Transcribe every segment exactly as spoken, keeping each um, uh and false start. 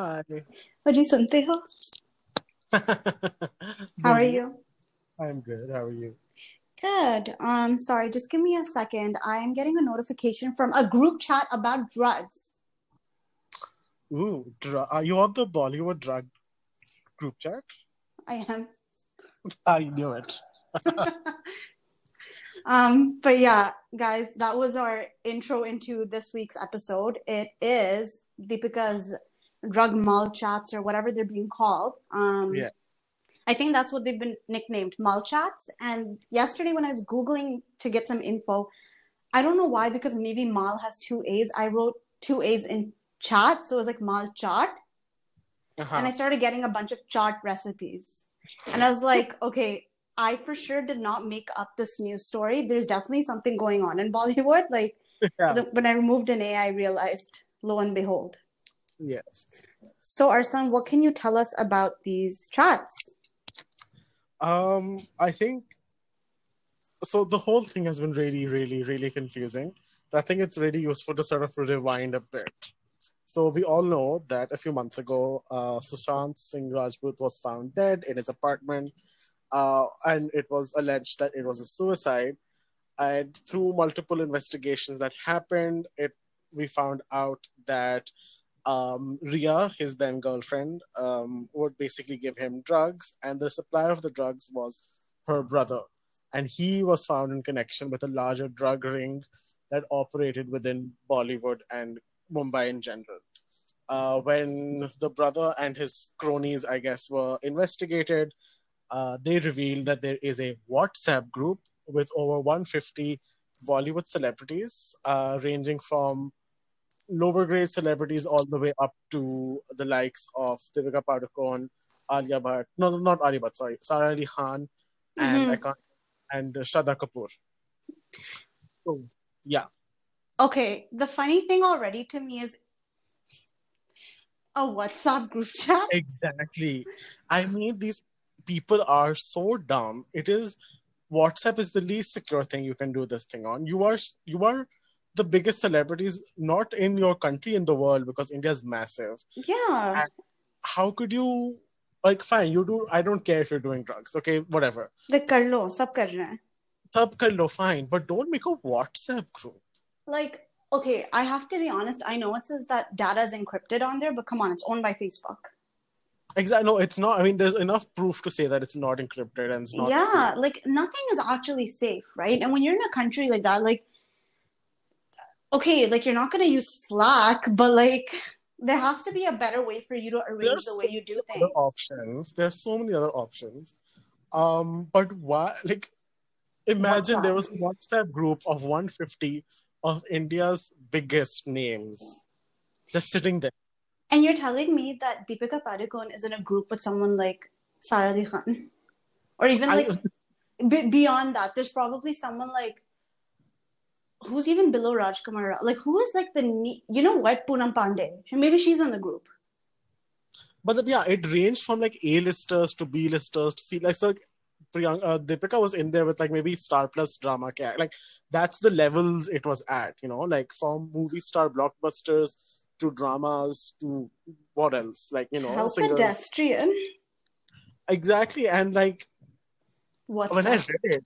Hi. Aji, sunte ho? How are you? I'm good. How are you? Good. Um, sorry, just give me a second. I am getting a notification from a group chat about drugs. Ooh, dr- are you on the Bollywood drug group chat? I am. I knew it. um, but yeah, guys, that was our intro into this week's episode. It is Deepika's drug mall chats or whatever they're being called. Um, yeah. I think that's what they've been nicknamed, mall chats. And yesterday when I was Googling to get some info, I don't know why, because maybe mall has two A's. I wrote two A's in chat, so it was like mall chart. Uh-huh. And I started getting a bunch of chart recipes. And I was like, okay, I for sure did not make up this news story. There's definitely something going on in Bollywood. Like, yeah. the, when I removed an A, I realized, lo and behold. Yes. So, Arslan, what can you tell us about these chats? Um, I think, so the whole thing has been really, really, really confusing. I think it's really useful to sort of rewind a bit. So we all know that a few months ago, uh, Sushant Singh Rajput was found dead in his apartment. Uh, and it was alleged that it was a suicide. And through multiple investigations that happened, it we found out that um, Rhea, his then girlfriend, um, would basically give him drugs. And the supplier of the drugs was her brother. And he was found in connection with a larger drug ring that operated within Bollywood and Mumbai in general. Uh, when the brother and his cronies, I guess, were investigated, Uh, they revealed that there is a WhatsApp group with over one hundred fifty Bollywood celebrities, uh, ranging from lower grade celebrities all the way up to the likes of Deepika Padukone, Alia Bhatt, no, not Alia Bhatt, sorry, Sara Ali Khan, and mm-hmm. and Shraddha Kapoor. So, yeah. Okay, the funny thing already to me is a WhatsApp group chat. Exactly. I mean, these people are so dumb. It is, WhatsApp is the least secure thing you can do this thing on. You are you are the biggest celebrities, not in your country, in the world, because India is massive. Yeah. And how could you, like, fine, you do, I don't care if you're doing drugs, okay, whatever. Like, kar lo, sab karna hai. Sab kar lo, fine, but don't make a WhatsApp group. Like, okay, I have to be honest, I know it says that data is encrypted on there, but come on, it's owned by Facebook. Exactly. No, it's not. I mean, there's enough proof to say that it's not encrypted and it's not. Yeah, safe. Like nothing is actually safe, right? And when you're in a country like that, like, okay, like you're not going to use Slack, but like there has to be a better way for you to arrange there's the so way you do things. Other options. There's so many other options. Um, but why? Like, imagine WhatsApp. There was a WhatsApp group of one hundred fifty of India's biggest names just sitting there. And you're telling me that Deepika Padukone is in a group with someone like Sara Ali Khan? Or even like, I, b- beyond that, there's probably someone like, who's even below Rajkumar? Like, who is like the, you know what, Poonam Pandey? Maybe she's in the group. But the, yeah, it ranged from like A-listers to B-listers to C. Like, so like, Priyanka, uh, Deepika was in there with like maybe Star Plus drama. Like, that's the levels it was at, you know? Like, from movie star blockbusters to dramas, to what else? Like, you know, how singers. Pedestrian. Exactly. And like, what's when that? I read it,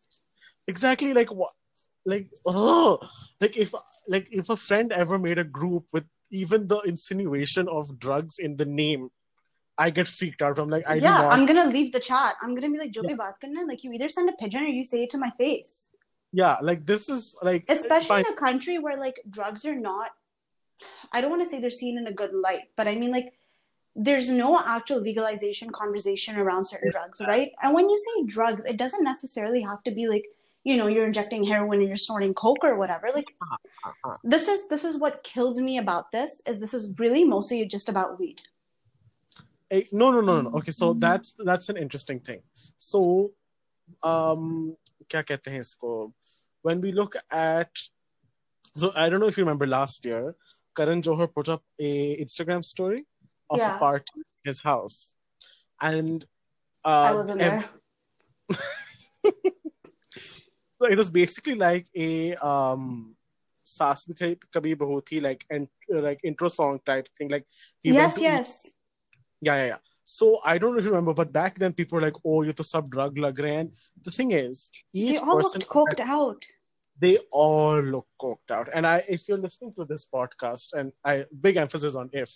exactly, like, what, like, oh, like if, like if a friend ever made a group with even the insinuation of drugs in the name, I get freaked out. I'm like, I yeah, do not... I'm gonna leave the chat. I'm gonna be like, jo bhi baat karna, like you either send a pigeon or you say it to my face. Yeah, like this is like, especially in a country where like drugs are not, I don't want to say they're seen in a good light, but I mean, like, there's no actual legalization conversation around certain drugs, right? And when you say drugs, it doesn't necessarily have to be like, you know, you're injecting heroin and you're snorting coke or whatever. Like, this is this is what kills me about this, is this is really mostly just about weed. Hey, no, no, no, no. Okay, so mm-hmm. that's that's an interesting thing. So, um, kya kehte hain isko? When we look at, so I don't know if you remember last year, Karan Johar put up a Instagram story of yeah. a party in his house. And uh, I wasn't there. So it was basically like a um Saas Bhi Kabhi Bahu Thi, like, and, uh, like intro song type thing. Like he yes, went to yes. Yeah, yeah, yeah. So I don't know if you remember, but back then people were like, oh, you're the sub drug lag rahe hain. The thing is, each they all person looked coked had, out. They all look coked out. And I, if you're listening to this podcast, and I big emphasis on if,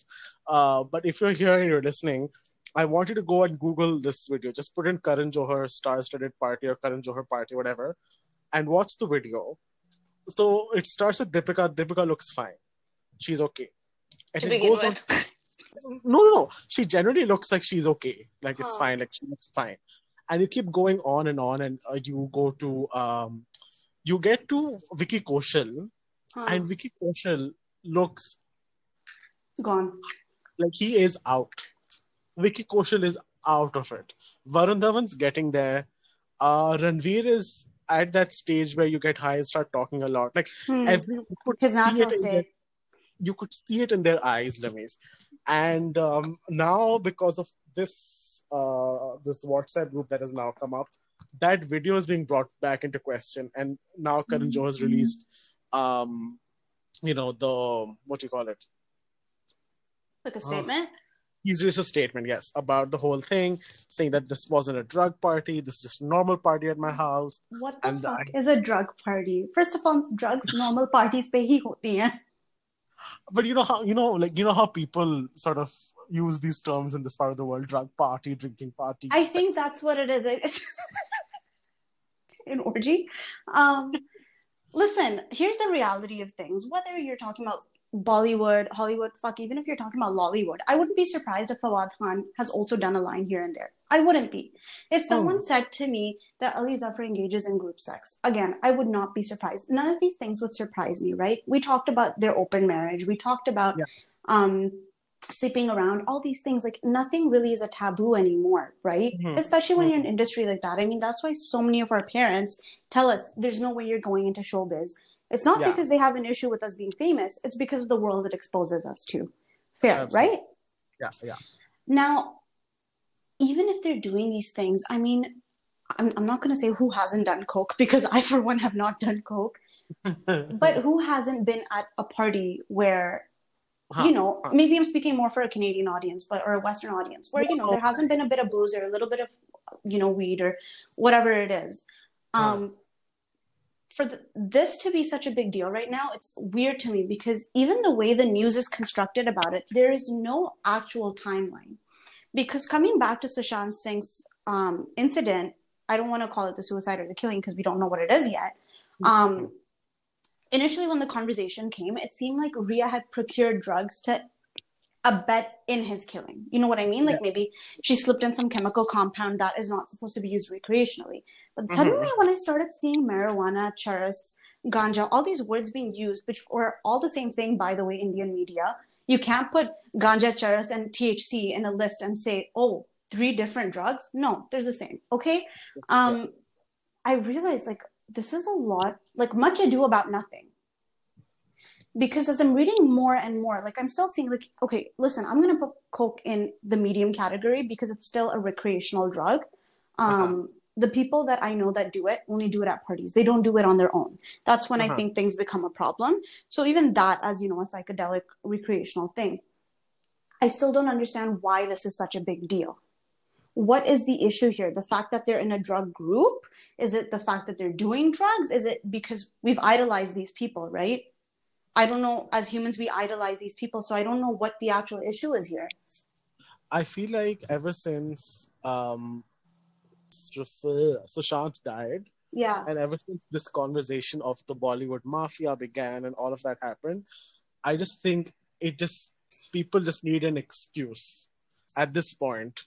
uh, but if you're here and you're listening, I want you to go and Google this video. Just put in Karan Johar star-studded party or Karan Johar party, whatever, and watch the video. So it starts with Deepika. Deepika looks fine. She's okay. And it goes on. No, no, she generally looks like she's okay, like it's huh. fine, like she looks fine, and you keep going on and on, and uh, you go to, um, you get to Vicky Koshal, huh. and Vicky Koshal looks gone, like he is out. Vicky Koshal is out of it. Varun Dhawan's getting there. Uh, Ranveer is at that stage where you get high and start talking a lot, like hmm. every his not you could see it in their eyes, Lamees. And um, now, because of this uh, this WhatsApp group that has now come up, that video is being brought back into question. And now Karan Johar has released, um, you know, the, what do you call it? Like a statement? Uh, he's released a statement, yes, about the whole thing, saying that this wasn't a drug party. This is just a normal party at my house. What the and fuck I- is a drug party? First of all, drugs normal parties pe hi hoti hain. But you know how you know like you know how people sort of use these terms in this part of the world: drug party, drinking party. I sex. think that's what it is. An orgy. Um, listen, here's the reality of things. Whether you're talking about Bollywood, Hollywood, fuck, even if you're talking about Lollywood, I wouldn't be surprised if Fawad Khan has also done a line here and there. I wouldn't be. If someone oh. said to me that Ali Zafar engages in group sex, again, I would not be surprised. None of these things would surprise me, right? We talked about their open marriage. We talked about yeah. um, sleeping around, all these things. Like, nothing really is a taboo anymore, right? Mm-hmm. Especially when mm-hmm. you're in an industry like that. I mean, that's why so many of our parents tell us there's no way you're going into showbiz. It's not yeah. because they have an issue with us being famous. It's because of the world it exposes us to. Fair, absolutely. Right? Yeah, yeah. Now, even if they're doing these things, I mean, I'm, I'm not going to say who hasn't done coke, because I, for one, have not done coke. But who hasn't been at a party where, huh, you know, huh. maybe I'm speaking more for a Canadian audience, but or a Western audience, where, you know, there hasn't been a bit of booze or a little bit of, you know, weed or whatever it is. Um, huh. For the, this to be such a big deal right now, it's weird to me, because even the way the news is constructed about it, there is no actual timeline. Because coming back to Sushant Singh's um, incident, I don't want to call it the suicide or the killing because we don't know what it is yet. Um, initially, when the conversation came, it seemed like Rhea had procured drugs to abet in his killing. You know what I mean? Like, yes. maybe she slipped in some chemical compound that is not supposed to be used recreationally. But suddenly, mm-hmm. when I started seeing marijuana, charas, ganja, all these words being used, which were all the same thing, by the way, Indian media. You can't put ganja, charas, and T H C in a list and say, oh, three different drugs. No, they're the same. Okay. Um, yeah. I realized, like, this is a lot, like, much ado about nothing. Because as I'm reading more and more, like, I'm still seeing, like, okay, listen, I'm going to put coke in the medium category because it's still a recreational drug. Um, uh-huh. The people that I know that do it only do it at parties. They don't do it on their own. That's when uh-huh. I think things become a problem. So even that, as you know, a psychedelic recreational thing, I still don't understand why this is such a big deal. What is the issue here? The fact that they're in a drug group? Is it the fact that they're doing drugs? Is it because we've idolized these people, right? I don't know. As humans, we idolize these people. So I don't know what the actual issue is here. I feel like ever since... Um... Sushant died, yeah, and ever since this conversation of the Bollywood mafia began and all of that happened, I just think it just people just need an excuse at this point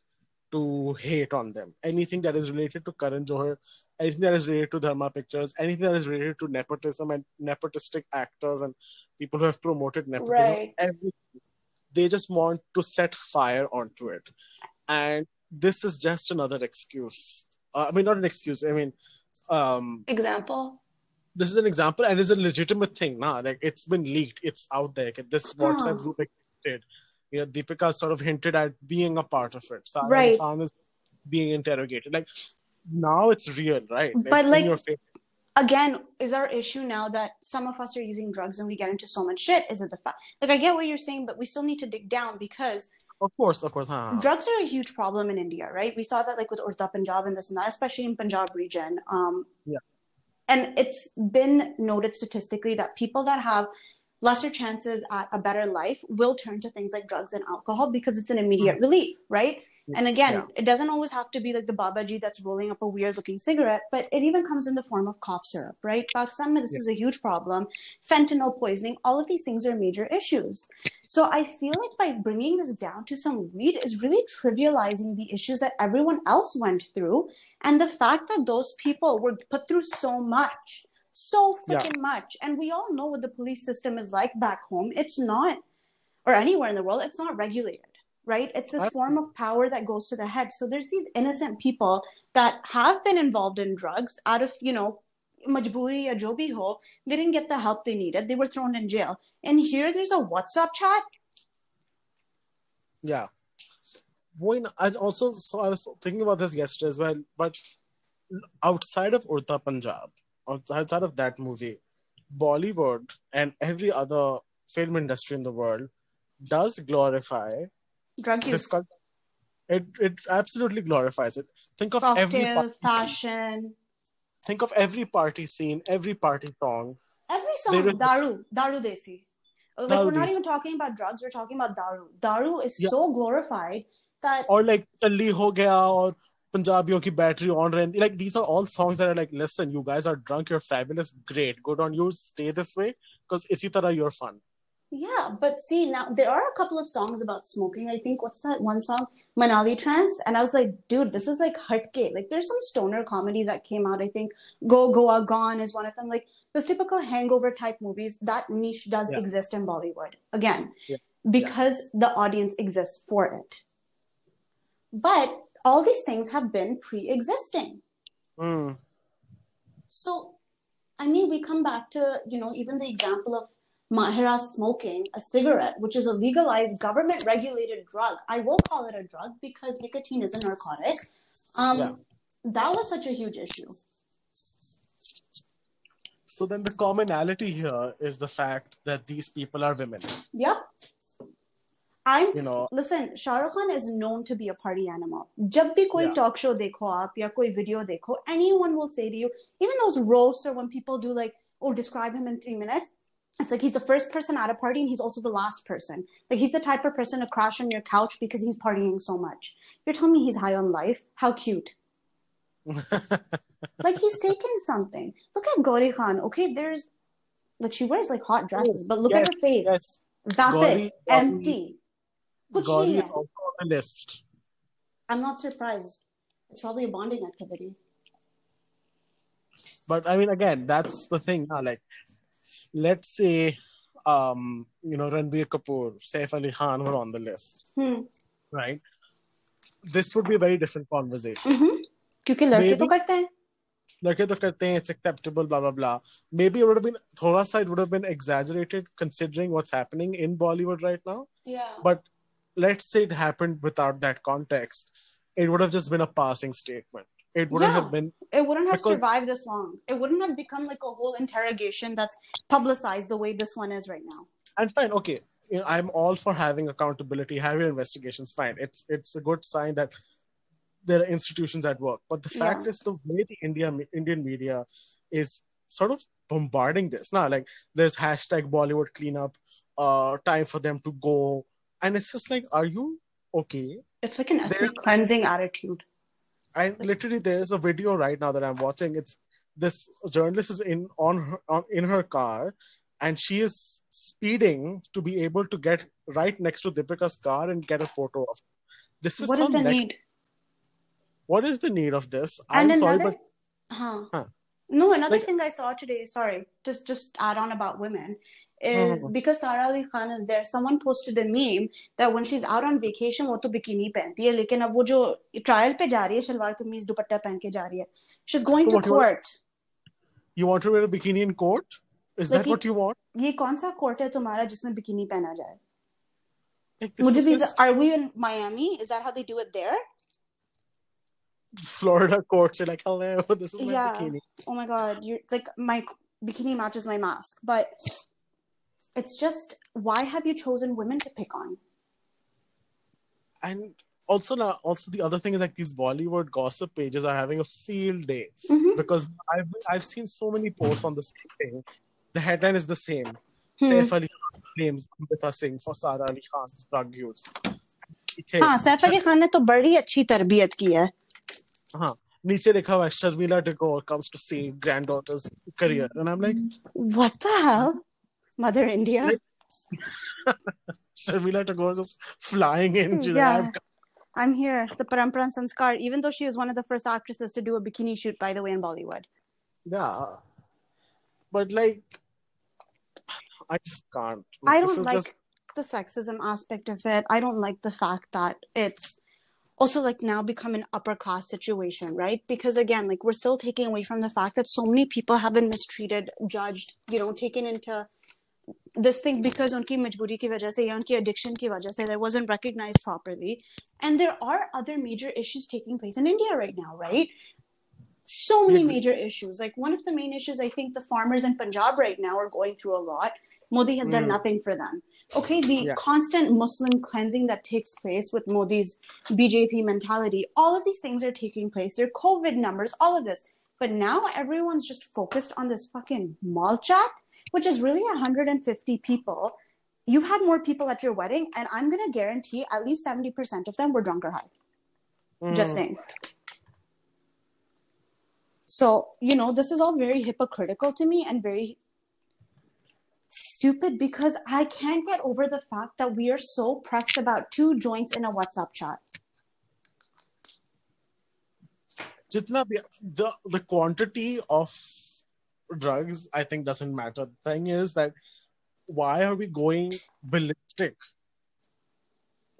to hate on them. Anything that is related to Karan Johar, anything that is related to Dharma Pictures, anything that is related to nepotism and nepotistic actors and people who have promoted nepotism, right. everything, they just want to set fire onto it. And this is just another excuse. Uh, I mean, not an excuse. I mean, um, example. This is an example, and it's a legitimate thing, nah. Like, it's been leaked. It's out there. This WhatsApp oh. group existed. You know, Deepika sort of hinted at being a part of it. Sara Ali Khan is being interrogated. Like, now it's real, right? Like, but like, in your face. Again, is our issue now that some of us are using drugs and we get into so much shit? Is it the fact? Like, I get what you're saying, but we still need to dig down because Of course, of course. Huh? Drugs are a huge problem in India, right? We saw that like with Urta Punjab and this and that, especially in Punjab region. Um, yeah. And it's been noted statistically that people that have lesser chances at a better life will turn to things like drugs and alcohol because it's an immediate mm. relief, right? Yeah. And again, yeah. it doesn't always have to be like the Babaji that's rolling up a weird looking cigarette, but it even comes in the form of cough syrup, right? Pakistan, this yeah. is a huge problem. Fentanyl poisoning, all of these things are major issues. So I feel like by bringing this down to some weed is really trivializing the issues that everyone else went through. And the fact that those people were put through so much, so freaking yeah. much. And we all know what the police system is like back home. It's not, or anywhere in the world, it's not regulated. Right? It's this form of power that goes to the head. So there's these innocent people that have been involved in drugs out of, you know, majburi ya jo bhi ho. They didn't get the help they needed. They were thrown in jail. And here there's a WhatsApp chat. Yeah. I also saw, I was thinking about this yesterday as well, but outside of Urta Punjab, outside of that movie, Bollywood and every other film industry in the world does glorify drug use. This, it it absolutely glorifies it. Think of Cocktail, every party fashion. Scene. Think of every party scene, every party song. Every song, they Daru, Daru Desi. Like Daru we're not Desi. Even talking about drugs, we're talking about Daru. Daru is yeah. so glorified that. Or like Challi Ho Gaya or Punjabiyon Ki Battery On Rendi. Like these are all songs that are like, listen, you guys are drunk, you're fabulous, great, good on you, stay this way because isi tarah you're fun. Yeah, but see, now there are a couple of songs about smoking. I think, what's that one song? Manali Trance. And I was like, dude, this is like Hatke. Like, there's some stoner comedies that came out. I think Go Goa Gone is one of them. Like, those typical hangover type movies, that niche does yeah. exist in Bollywood. Again, yeah. because yeah. the audience exists for it. But all these things have been pre-existing. Mm. So, I mean, we come back to, you know, even the example of Mahira smoking a cigarette, which is a legalized government-regulated drug. I will call it a drug because nicotine is a narcotic. Um, yeah. That was such a huge issue. So then the commonality here is the fact that these people are women. Yep. I'm, you know, listen, Shah Rukh Khan is known to be a party animal. Jab bhi koi yeah. talk show dekho aap ya koi video dekho, anyone will say to you, even those roasts or when people do like, oh, describe him in three minutes. It's like he's the first person at a party and he's also the last person. Like he's the type of person to crash on your couch because he's partying so much. You're telling me he's high on life? How cute. Like he's taken something. Look at Gauri Khan. Okay, there's... Like she wears like hot dresses, but look yes, at her face. Yes. Vapid. Gauri, empty. Um, Gauri is also on the list. I'm not surprised. It's probably a bonding activity. But I mean, again, that's the thing. Huh? Like... Let's say, um, you know, Ranbir Kapoor, Saif Ali Khan were on the list, hmm. right? This would be a very different conversation. Because mm-hmm. to karte hain. Ladke to karte hain, it's acceptable, blah, blah, blah. Maybe it would have been, thoda sa, it would have been exaggerated considering what's happening in Bollywood right now. Yeah. But let's say it happened without that context. It would have just been a passing statement. It wouldn't yeah. have been... It wouldn't have because, survived this long. It wouldn't have become like a whole interrogation that's publicized the way this one is right now. And fine, okay. You know, I'm all for having accountability, having investigations, fine. It's it's a good sign that there are institutions at work. But the fact yeah. is the way the India, Indian media is sort of bombarding this. Nah, like there's hashtag Bollywood cleanup, uh, time for them to go. And it's just like, are you okay? It's like an ethnic cleansing attitude. I literally, there's a video right now that I'm watching. It's this journalist is in on her on, in her car, and she is speeding to be able to get right next to Deepika's car and get a photo of. This is what some is the next, need? What is the need of this? And I'm another, sorry, but huh. Huh. no, another like, thing I saw today. Sorry, just just add on about women. Is because Sara Ali Khan is there, someone posted a meme that when she's out on vacation, wo to bikini pehnti hai, lekin ab wo jo trial pe ja rahi hai, shalwar kameez dupatta pehen ke ja rahi hai. She's going so to court. You want to wear a bikini in court? Is like that what you want? Ye kaun sa court hai tumhara jisme bikini pehna jaye? Like Mujhe bhi, just... Are we in Miami? Is that how they do it there? Florida courts are like, hello, this is my yeah. bikini. Oh my God, you're like my bikini matches my mask, but. It's just, why have you chosen women to pick on? And also now, also the other thing is like these Bollywood gossip pages are having a field day mm-hmm. because I've I've seen so many posts on the same thing. The headline is the same. Mm-hmm. Saif Ali Khan blames Amrita Singh for Sara Ali Khan's drug use. हाँ, सैफ अली खान ने तो बड़ी अच्छी तरबियत की है. हाँ, नीचे लिखा हुआ है Sharmila Tagore comes to save granddaughter's career, and I'm like, what the hell, Mother India? Sharmila Tagore just flying in. Yeah, I'm here. The Parampara Sanskar, even though she was one of the first actresses to do a bikini shoot, by the way, in Bollywood. Yeah, but like, I just can't. I don't this is like. Just... the sexism aspect of it. I don't like the fact that it's also like now become an upper class situation, right? Because again, like we're still taking away from the fact that so many people have been mistreated, judged, you know, taken into this thing because unki majboori ki wajah se ya unki addiction ki wajah se, that wasn't recognized properly. And there are other major issues taking place in India right now, right? So many major issues. Like one of the main issues, I think the farmers in Punjab right now are going through a lot. Modi has done mm. nothing for them. Okay, the yeah. constant Muslim cleansing that takes place with Modi's B J P mentality, all of these things are taking place. Their COVID numbers, all of this. But now everyone's just focused on this fucking mall chat, which is really one hundred fifty people. You've had more people at your wedding, and I'm going to guarantee at least seventy percent of them were drunk or high. Mm. Just saying. So, you know, this is all very hypocritical to me and very... stupid, because I can't get over the fact that we are so pressed about two joints in a WhatsApp chat. Jitna bhi, the the quantity of drugs, I think, doesn't matter. The thing is that why are we going ballistic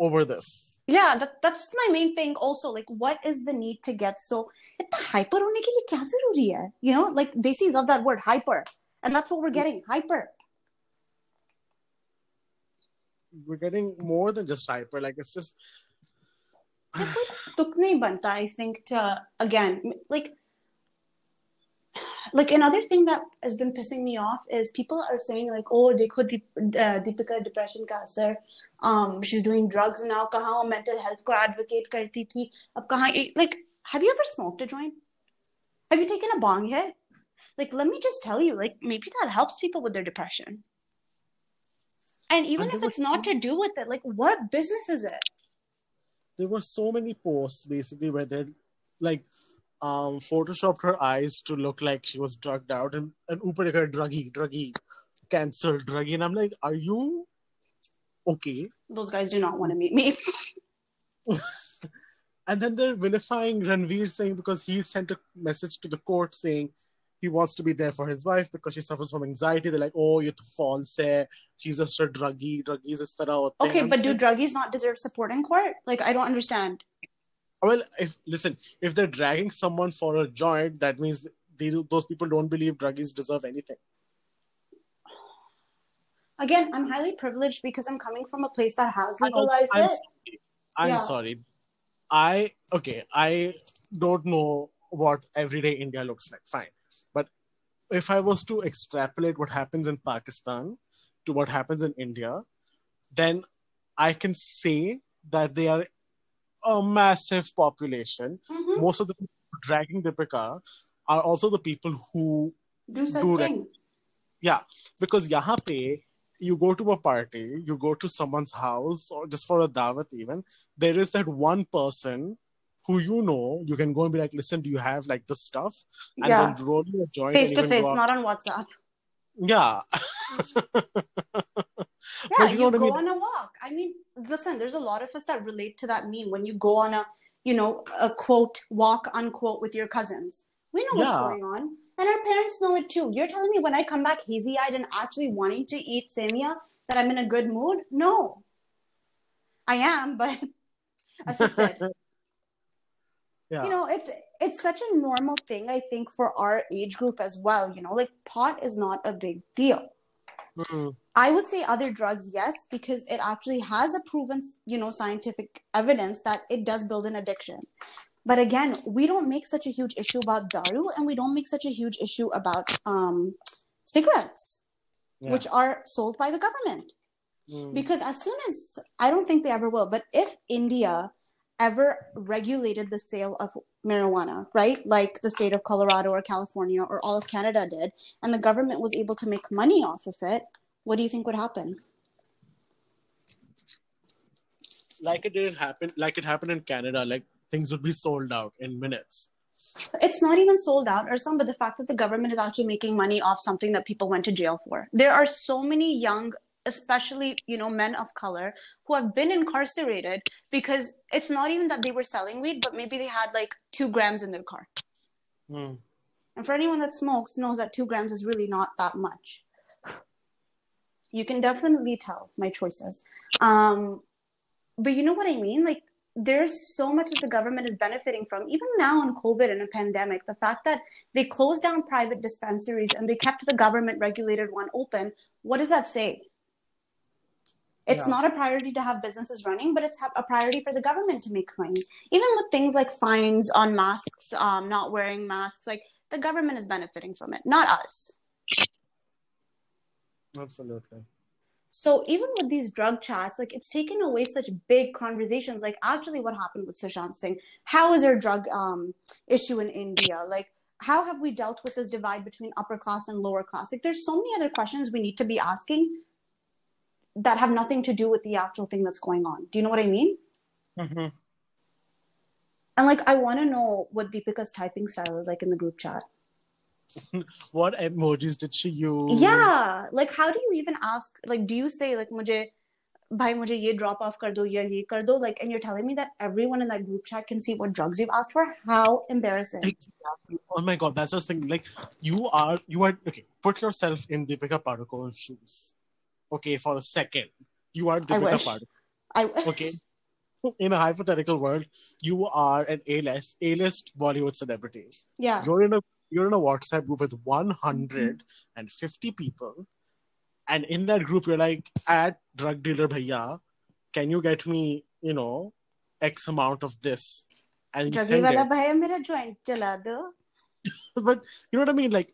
over this? Yeah, that, that's my main thing. Also, like, what is the need to get so itna hyper hone ke liye kya zaruri hai? You know, like Desis love that word hyper, and that's what we're getting, hyper. We're getting more than just hyper. Like, it's just... tuk nahi banta, I think, to, again, like, like another thing that has been pissing me off is people are saying, like, oh, dekho, Deep, uh, Deepika depression ka asar. Um, she's doing drugs now. Kahan wo mental health ko advocate karti thi. Ab kahan... Like, have you ever smoked a joint? Have you taken a bong hit? Like, let me just tell you, like, maybe that helps people with their depression. And even and if it's not so, to do with it, like, what business is it? There were so many posts, basically, where they, like, um, photoshopped her eyes to look like she was drugged out. And, and upar ka druggy, druggy, cancer, druggy. And I'm like, are you okay? Those guys do not want to meet me. And then they're vilifying Ranveer Singh because he sent a message to the court saying... he wants to be there for his wife because she suffers from anxiety. They're like, oh, you're false. Hai. She's just a druggie. Druggies is that out. Okay, but do druggies not deserve support in court? Like, I don't understand. Well, if listen, if they're dragging someone for a joint, that means they, those people don't believe druggies deserve anything. Again, I'm highly privileged because I'm coming from a place that has legalized I'm, I'm it. Sorry. I'm yeah. sorry. I, okay, I don't know what everyday India looks like. Fine. But if I was to extrapolate what happens in Pakistan to what happens in India, then I can say that they are a massive population. Mm-hmm. Most of the people dragging Deepika are also the people who do something. Yeah, because yahan pe, you go to a party, you go to someone's house or just for a dawat even, there is that one person who you know, you can go and be like, listen, do you have like the stuff? And yeah. then roll your joint. Face to face, not on WhatsApp. Yeah. yeah, you, you go I mean? on a walk. I mean, listen, there's a lot of us that relate to that meme when you go on a, you know, a quote, walk, unquote, with your cousins. We know what's yeah. going on. And our parents know it too. You're telling me when I come back hazy-eyed and actually wanting to eat semia that I'm in a good mood? No. I am, but assisted. Yeah. You know, it's it's such a normal thing, I think, for our age group as well. You know, like pot is not a big deal. Mm-mm. I would say other drugs, yes, because it actually has a proven, you know, scientific evidence that it does build an addiction. But again, we don't make such a huge issue about daru and we don't make such a huge issue about um, cigarettes, yeah. which are sold by the government. Mm. Because as soon as, I don't think they ever will, but if India ever regulated the sale of marijuana, right? Like the state of Colorado or California or all of Canada did, and the government was able to make money off of it, what do you think would happen? Like it did happen, like it happened in Canada, like things would be sold out in minutes. It's not even sold out, Arslan, but the fact that the government is actually making money off something that people went to jail for. There are so many young, especially, you know, men of color who have been incarcerated because it's not even that they were selling weed, but maybe they had like two grams in their car. Mm. And for anyone that smokes knows that two grams is really not that much. You can definitely tell my choices. Um, but you know what I mean? Like, there's so much that the government is benefiting from, even now in COVID and a pandemic. The fact that they closed down private dispensaries and they kept the government-regulated one open, what does that say? It's yeah. not a priority to have businesses running, but it's a priority for the government to make money. Even with things like fines on masks, um, not wearing masks, like the government is benefiting from it, not us. Absolutely. So even with these drug chats, like it's taken away such big conversations. Like actually what happened with Sushant Singh? How is our drug um, issue in India? Like how have we dealt with this divide between upper class and lower class? Like there's so many other questions we need to be asking that have nothing to do with the actual thing that's going on. Do you know what I mean? Mm-hmm. And like, I want to know what Deepika's typing style is like in the group chat. What emojis did she use? Yeah, like how do you even ask? Like, do you say like, "Mujhe, bhai, mujhe ye drop off kar do, ye ye kar do," like, and you're telling me that everyone in that group chat can see what drugs you've asked for? How embarrassing! Exactly. Oh my god, that's the thing. Like, you are, you are okay. Put yourself in Deepika Padukone's shoes. Okay, for a second, you are Deepika Padukone. I wish. Okay, in a hypothetical world, you are an A-list, A-list Bollywood celebrity. Yeah, you're in a you're in a WhatsApp group with one hundred fifty people, and in that group, you're like, "At drug dealer bhaiya, can you get me, you know, X amount of this?" And you drug send wala it. Bhaiya, mera joint chala do. But you know what I mean, like.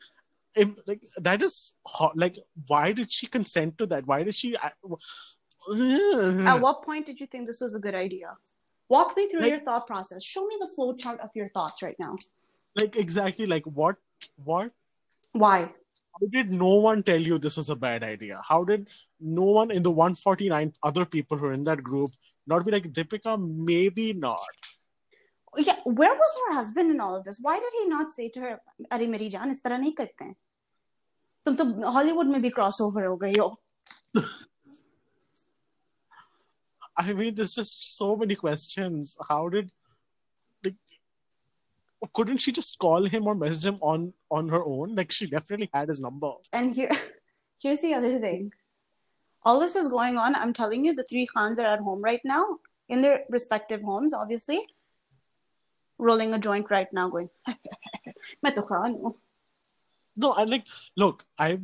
If, like that is like, why did she consent to that? Why did she? I, uh, At what point did you think this was a good idea? Walk me through like, your thought process. Show me the flow chart of your thoughts right now. Like exactly, like what, what, why? How did no one tell you this was a bad idea? How did no one in the one hundred forty-nine other people who are in that group not be like, "Deepika, maybe not"? Yeah, where was her husband in all of this? Why did he not say to her, "Arey meri jaan, is tarah nahi karte hain. Tum to Hollywood mein bhi crossover ho gayi ho." I mean, there's just so many questions. How did, like, couldn't she just call him or message him on, on her own? Like, she definitely had his number. And here, here's the other thing. All this is going on. I'm telling you, the three Khans are at home right now, in their respective homes, obviously. Rolling a joint right now, going, "Main to kha lu." No, I like, look, I,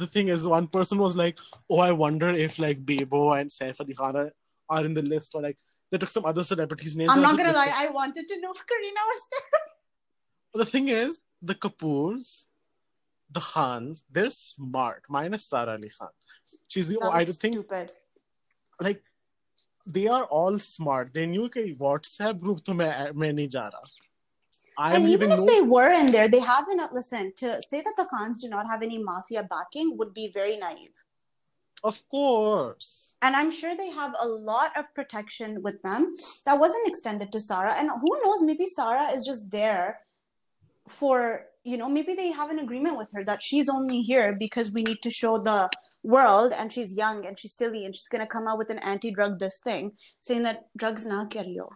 the thing is, one person was like, "Oh, I wonder if like Bebo and Saif Ali Khan are, are in the list," or like, they took some other celebrities' names. I'm not gonna lie, I wanted to know if Kareena was there. The thing is, the Kapoors, the Khans, they're smart, minus Sara Ali Khan. She's the, I think, stupid. Like, they are all smart. They knew that WhatsApp group to main, main nahi ja raha. And even if no- they were in there, they haven't. Listen, to say that the Khans do not have any mafia backing would be very naive. Of course. And I'm sure they have a lot of protection with them that wasn't extended to Sara. And who knows, maybe Sara is just there for, you know, maybe they have an agreement with her that she's only here because we need to show the world, and she's young and she's silly and she's gonna come out with an anti-drug this thing saying that drugs na kariyo.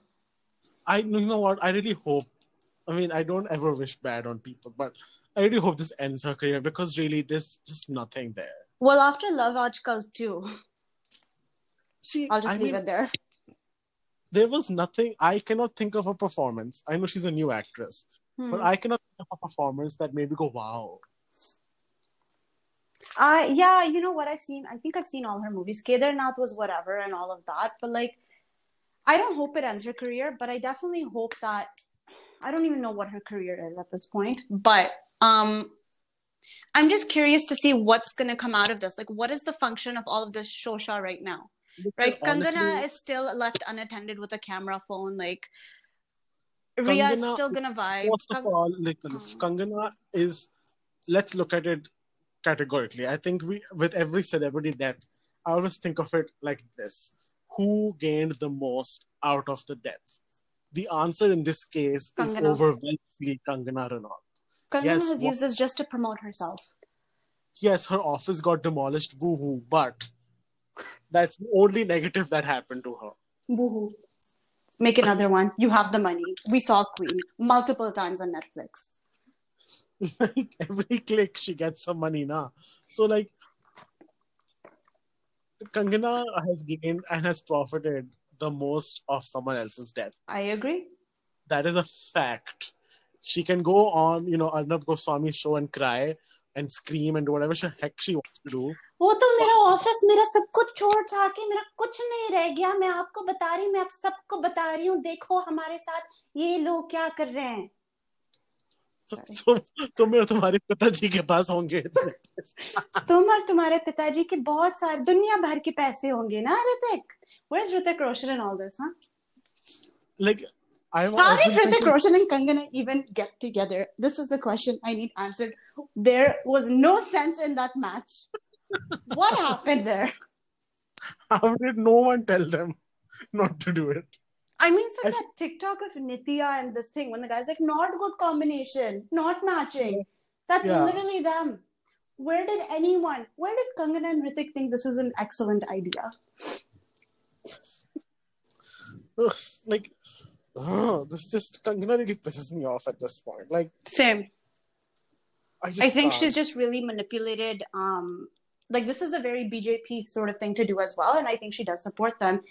I you know what I really hope I mean I don't ever wish bad on people, but I really hope this ends her career, because really there's just nothing there. Well, after Love Aaj Kal two, she, I'll just I leave mean, it there there was nothing. I cannot think of a performance. I know she's a new actress, hmm. but I cannot think of a performance that made me go, "Wow." Uh, yeah, you know what I've seen? I think I've seen all her movies. Kedarnath was whatever and all of that. But like, I don't hope it ends her career, but I definitely hope that, I don't even know what her career is at this point. But um, I'm just curious to see what's going to come out of this. Like, what is the function of all of this shosha right now? Because right, honestly, Kangana is still left unattended with a camera phone. Like, Rhea Kangana, is still going to vibe. First of Kang- all, Nicholas, um, Kangana is, let's look at it categorically. I think we, with every celebrity death, I always think of it like this. Who gained the most out of the death? The answer in this case Kangana. is overwhelmingly Kangana Ranaut. Kangana yes, has used this just to promote herself. Yes, her office got demolished, boo-hoo, but that's the only negative that happened to her. Boo-hoo. Make another one. You have the money. We saw Queen multiple times on Netflix. Like, every click she gets some money, nah. So, like, Kangana has gained and has profited the most of someone else's death. I agree. That is a fact. She can go on, you know, Arnab Goswami's show and cry and scream and do whatever the heck she wants to do. वो तो मेरा office मेरा सब कुछ छोड़ छाड़ के मेरा कुछ नहीं रह गया मैं आपको बता रही मैं आप सबको बता रही हूँ देखो हमारे साथ ये लोग क्या कर रहे हैं तुम और तुम्हारे पिताजी के पास होंगे तुम और तुम्हारे पिताजी के बहुत सारे दुनिया भर के पैसे होंगे ना Hrithik where is Hrithik Roshan in all this huh like I want how did Hrithik Roshan and Kangana even get together this is a question I need answered there was no sense in that match what happened there how did no one tell them not to do it I mean, it's like I that TikTok of Nithya and this thing when the guy's like, not good combination, not matching. That's yeah. literally them. Where did anyone, where did Kangana and Hrithik think this is an excellent idea? Ugh, like, ugh, this just, Kangana really pisses me off at this point. Like, same. I, just I think can't. she's just really manipulated. Um, like, this is a very B J P sort of thing to do as well. And I think she does support them.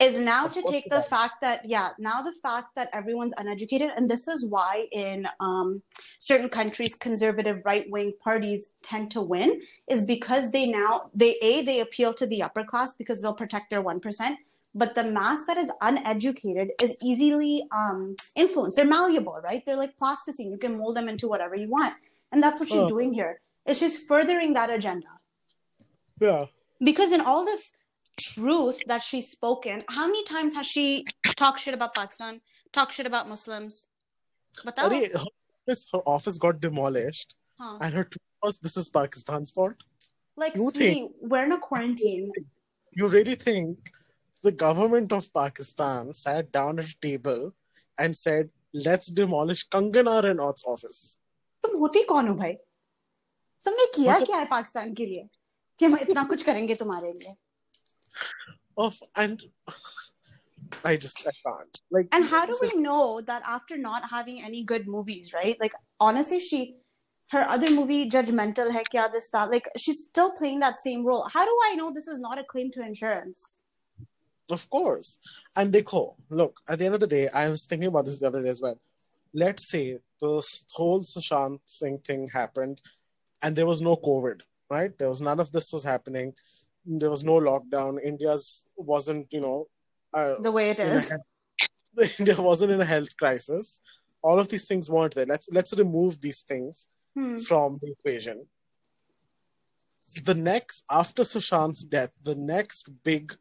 Is now to take the fact that, yeah, now the fact that everyone's uneducated. And this is why in um, certain countries, conservative right-wing parties tend to win is because they now, they A, they appeal to the upper class because they'll protect their one percent. But the mass that is uneducated is easily um, influenced. They're malleable, right? They're like plasticine. You can mold them into whatever you want. And that's what she's oh. doing here. Is she's furthering that agenda. Yeah. Because in all this truth that she's spoken, how many times has she talked shit about Pakistan, talked shit about Muslims? But that Array, was... her, office, her office got demolished huh. and her tweet was, this is Pakistan's fault. Like, you sweetie, think, we're in a quarantine. You really think the government of Pakistan sat down at a table and said, let's demolish Kangana Ranaut's office? Tum hoti kaun ho bhai? Tumne kiya kya hai Pakistan ke liye? Ki hum itna kuch karenge tumhare liye? Of and I just I can't like. And how do we know that after not having any good movies, right? Like honestly, she, her other movie, Judgmental Hai Kya, this that, like she's still playing that same role. How do I know this is not a claim to insurance? Of course, and dekho, look. At the end of the day, I was thinking about this the other day as well. Let's say the whole Sushant Singh thing happened, and there was no COVID, right? There was none of this was happening. There was no lockdown. India's wasn't, you know... Uh, the way it is. A, India wasn't in a health crisis. All of these things weren't there. Let's let's remove these things hmm. from the equation. The next, after Sushant's death, the next big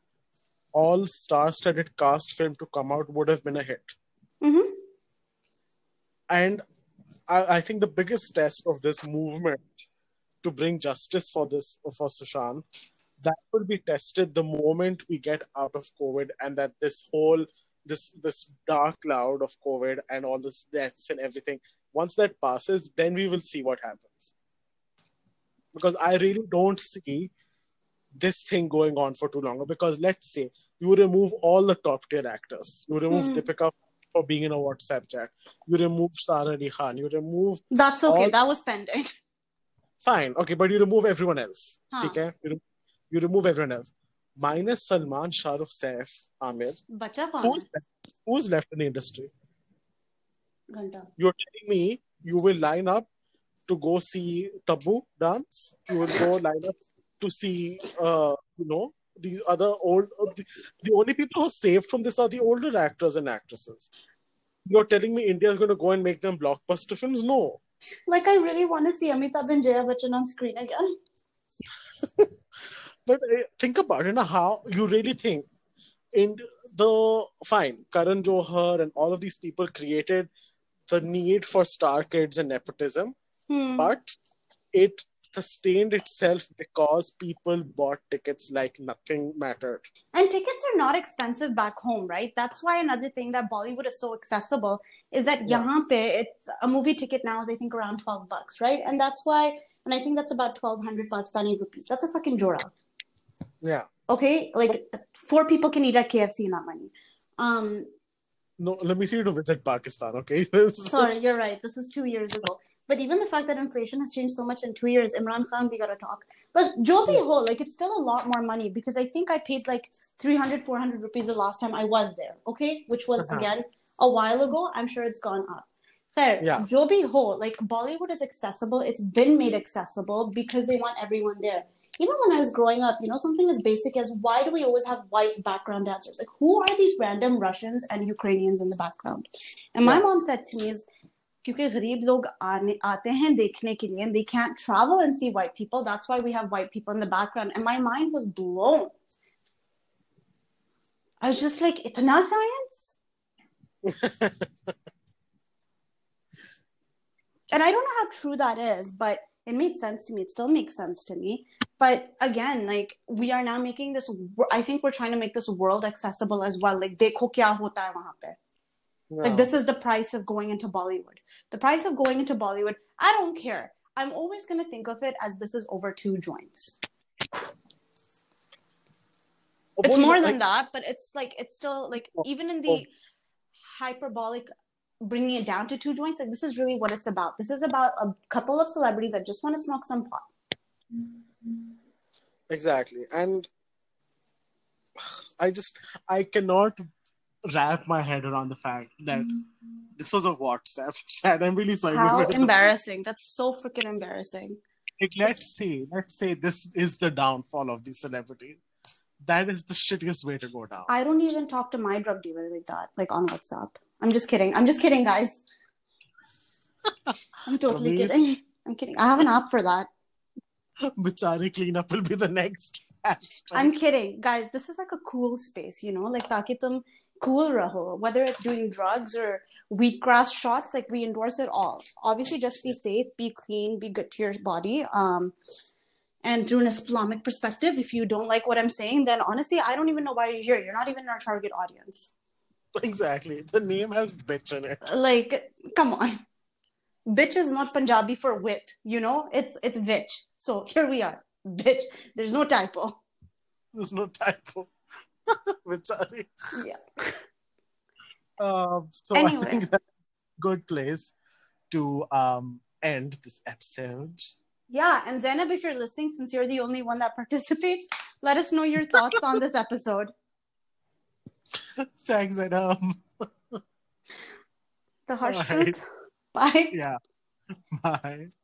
all star-studded cast film to come out would have been a hit. Mm-hmm. And I, I think the biggest test of this movement to bring justice for this, for Sushant, that will be tested the moment we get out of COVID and that this whole, this this dark cloud of COVID and all this deaths and everything, once that passes, then we will see what happens. Because I really don't see this thing going on for too long. Because let's say you remove all the top tier actors. You remove mm. Deepika for being in a WhatsApp chat. You remove Sara Ali Khan. You remove... That's okay. All... That was pending. Fine. Okay. But you remove everyone else. Huh. Okay? You remove You remove everyone else. Minus Salman, Shah Rukh, Saif, Amir. Who's left, who's left in the industry? Ganta. You're telling me you will line up to go see Tabu dance? You will go line up to see, uh, you know, these other old... Uh, the, the only people who are saved from this are the older actors and actresses. You're telling me India is going to go and make them blockbuster films? No. Like, I really want to see Amitabh and Jaya Bachchan on screen again. But uh, think about it, now, how you really think in the, fine, Karan Johar and all of these people created the need for star kids and nepotism, hmm. but it sustained itself because people bought tickets like nothing mattered. And tickets are not expensive back home, right? That's why another thing that Bollywood is so accessible is that yeah. yahan pe it's a movie ticket now is I think around twelve bucks, right? And that's why, and I think that's about twelve hundred Pakistani rupees. That's a fucking jora. Yeah. Okay, like four people can eat at K F C in that money. Um, no, let me see you to visit Pakistan, okay? Sorry, you're right. This was two years ago. But even the fact that inflation has changed so much in two years, Imran Khan, we gotta talk. But jo bhi ho, like it's still a lot more money because I think I paid like three hundred, four hundred rupees the last time I was there, okay? Which was uh-huh. again a while ago. I'm sure it's gone up. Fair. Yeah. Jo bhi ho, like Bollywood is accessible. It's been made accessible because they want everyone there. You know, when I was growing up, you know, something as basic as why do we always have white background dancers? Like, who are these random Russians and Ukrainians in the background? And my yeah. mom said to me is, because gharib log aate hain dekhne ke liye and they can't travel and see white people. That's why we have white people in the background. And my mind was blown. I was just like, itna science? And I don't know how true that is, but it made sense to me. It still makes sense to me. But again, like, we are now making this, I think we're trying to make this world accessible as well. Like, dekho kya hota hai wahan pe. Yeah. Like, this is the price of going into Bollywood. The price of going into Bollywood, I don't care. I'm always going to think of it as this is over two joints. Oh, it's boy, more than like, that, but it's like, it's still like, oh, even in the oh. hyperbolic, bringing it down to two joints, like this is really what it's about. This is about a couple of celebrities that just want to smoke some pot. Exactly. And I just, I cannot wrap my head around the fact that mm-hmm. this was a WhatsApp chat. I'm really sorry. How embarrassing. That's so freaking embarrassing. Like, let's say, let's say this is the downfall of the celebrity. That is the shittiest way to go down. I don't even talk to my drug dealer like that, like on WhatsApp. I'm just kidding. I'm just kidding, guys. I'm totally Please. kidding. I'm kidding. I have an app for that. Bichari cleanup will be the next. I'm kidding. Guys, this is like a cool space, you know? Like, taki tum cool raho. Whether it's doing drugs or wheatgrass shots, like, we endorse it all. Obviously, just be safe, be clean, be good to your body. Um, and through an Islamic perspective, if you don't like what I'm saying, then honestly, I don't even know why you're here. You're not even our target audience. Exactly. The name has bitch in it. Like, come on. Bitch is not Punjabi for whip, you know? It's it's bitch. So here we are. Bitch. There's no typo. There's no typo. Vichari. Yeah. Um, so anyway. I think that's a good place to um, end this episode. Yeah. And Zainab, if you're listening, since you're the only one that participates, let us know your thoughts on this episode. Thanks, Adam. The harsh right. truth. Bye. Yeah. Bye.